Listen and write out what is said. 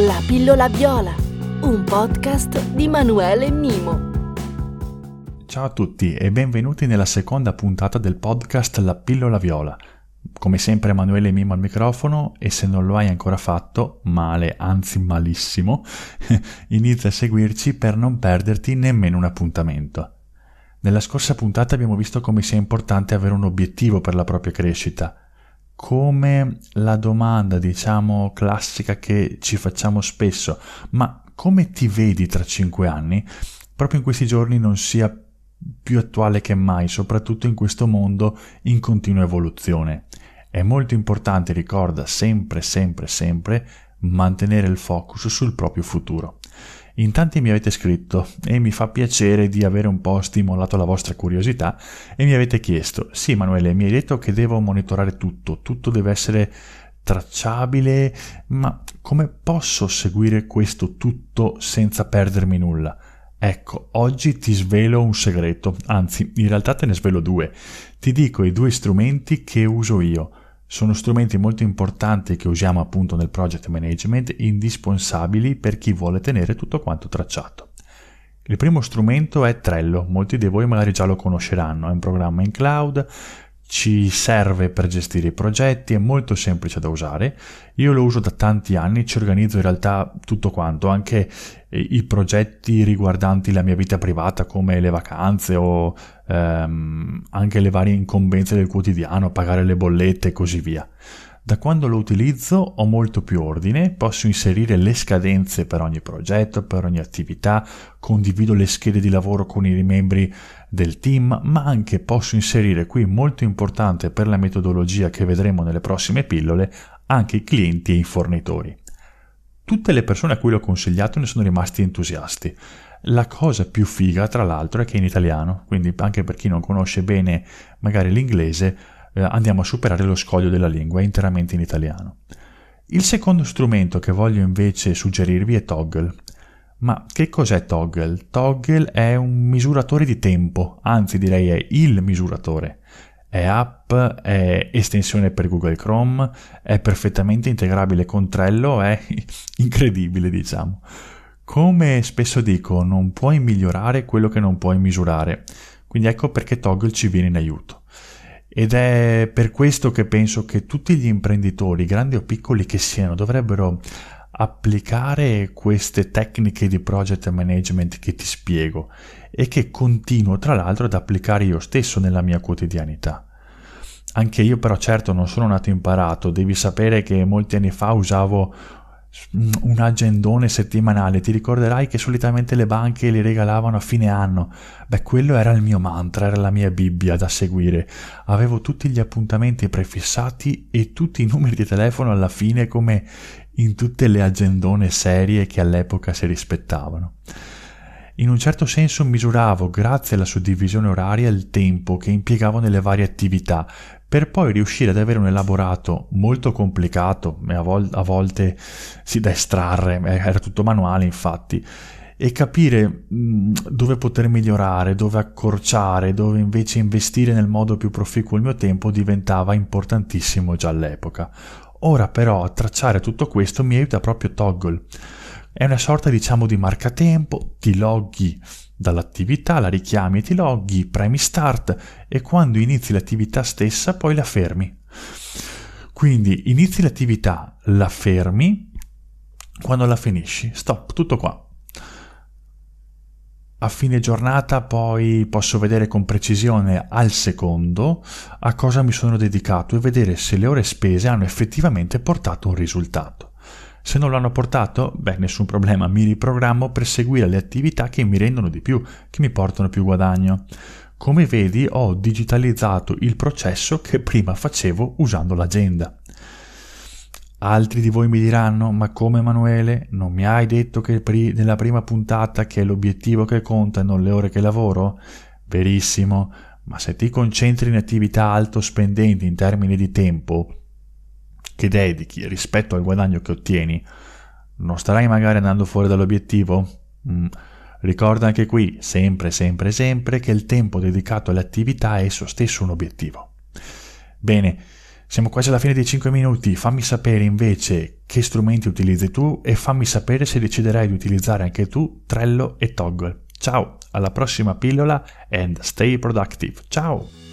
La Pillola Viola, un podcast di Manuele Mimo. Ciao a tutti e benvenuti nella seconda puntata del podcast La Pillola Viola. Come sempre Manuele Mimo al microfono, e se non lo hai ancora fatto, male, anzi malissimo, inizia a seguirci per non perderti nemmeno un appuntamento. Nella scorsa puntata abbiamo visto come sia importante avere un obiettivo per la propria crescita, come la domanda, diciamo, classica che ci facciamo spesso, ma come ti vedi tra 5 anni? Proprio in questi giorni non sia più attuale che mai, soprattutto in questo mondo in continua evoluzione. È molto importante, ricorda sempre, mantenere il focus sul proprio futuro. In tanti mi avete scritto e mi fa piacere di avere un po' stimolato la vostra curiosità, e mi avete chiesto: sì Manuele, mi hai detto che devo monitorare tutto deve essere tracciabile, ma come posso seguire questo tutto senza perdermi nulla? Ecco, oggi ti svelo un segreto, anzi in realtà te ne svelo due. Ti dico i due strumenti che uso io. Sono strumenti molto importanti che usiamo appunto nel project management, indispensabili per chi vuole tenere tutto quanto tracciato. Il primo strumento è Trello, molti di voi magari già lo conosceranno, è un programma in cloud, ci serve per gestire i progetti, è molto semplice da usare, io lo uso da tanti anni, ci organizzo in realtà tutto quanto, anche i progetti riguardanti la mia vita privata come le vacanze o anche le varie incombenze del quotidiano, pagare le bollette e così via. Da quando lo utilizzo ho molto più ordine, posso inserire le scadenze per ogni progetto, per ogni attività, condivido le schede di lavoro con i membri del team, ma anche posso inserire qui, molto importante per la metodologia che vedremo nelle prossime pillole, anche i clienti e i fornitori. Tutte le persone a cui l'ho consigliato ne sono rimasti entusiasti. La cosa più figa, tra l'altro, è che è in italiano, quindi anche per chi non conosce bene magari l'inglese, andiamo a superare lo scoglio della lingua, è interamente in italiano. Il secondo strumento che voglio invece suggerirvi è Toggle. Ma che cos'è Toggle? Toggle è un misuratore di tempo, anzi direi è il misuratore. È app, è estensione per Google Chrome, è perfettamente integrabile con Trello, è incredibile, diciamo. Come spesso dico, non puoi migliorare quello che non puoi misurare, quindi ecco perché Toggle ci viene in aiuto. Ed è per questo che penso che tutti gli imprenditori, grandi o piccoli che siano, dovrebbero applicare queste tecniche di project management che ti spiego e che continuo tra l'altro ad applicare io stesso nella mia quotidianità. Anche io però certo non sono nato imparato, devi sapere che molti anni fa usavo un agendone settimanale, ti ricorderai che solitamente le banche li regalavano a fine anno. Beh, quello era il mio mantra, era la mia bibbia da seguire, avevo tutti gli appuntamenti prefissati e tutti i numeri di telefono alla fine, come in tutte le agendone serie che all'epoca si rispettavano. In un certo senso misuravo, grazie alla suddivisione oraria, il tempo che impiegavo nelle varie attività, per poi riuscire ad avere un elaborato molto complicato, a volte sì, da estrarre, era tutto manuale infatti, e capire dove poter migliorare, dove accorciare, dove invece investire nel modo più proficuo il mio tempo diventava importantissimo già all'epoca. Ora però a tracciare tutto questo mi aiuta proprio Toggle. È una sorta, diciamo, di marcatempo, ti loghi dall'attività, la richiami e ti loghi, premi start e quando inizi l'attività stessa poi la fermi. Quindi inizi l'attività, la fermi, quando la finisci, stop, tutto qua. A fine giornata poi posso vedere con precisione al secondo a cosa mi sono dedicato e vedere se le ore spese hanno effettivamente portato un risultato. Se non lo hanno portato, beh, nessun problema, mi riprogrammo per seguire le attività che mi rendono di più, che mi portano più guadagno. Come vedi, ho digitalizzato il processo che prima facevo usando l'agenda. Altri di voi mi diranno: ma come Manuele, non mi hai detto che nella prima puntata che è l'obiettivo che conta e non le ore che lavoro? Verissimo, ma se ti concentri in attività alto spendenti in termini di tempo che dedichi rispetto al guadagno che ottieni, non starai magari andando fuori dall'obiettivo? Ricorda anche qui, sempre, che il tempo dedicato alle attività è esso stesso un obiettivo. Bene, Siamo quasi alla fine dei 5 minuti, fammi sapere invece che strumenti utilizzi tu e fammi sapere se deciderai di utilizzare anche tu Trello e Toggle. Ciao, alla prossima pillola and stay productive. Ciao!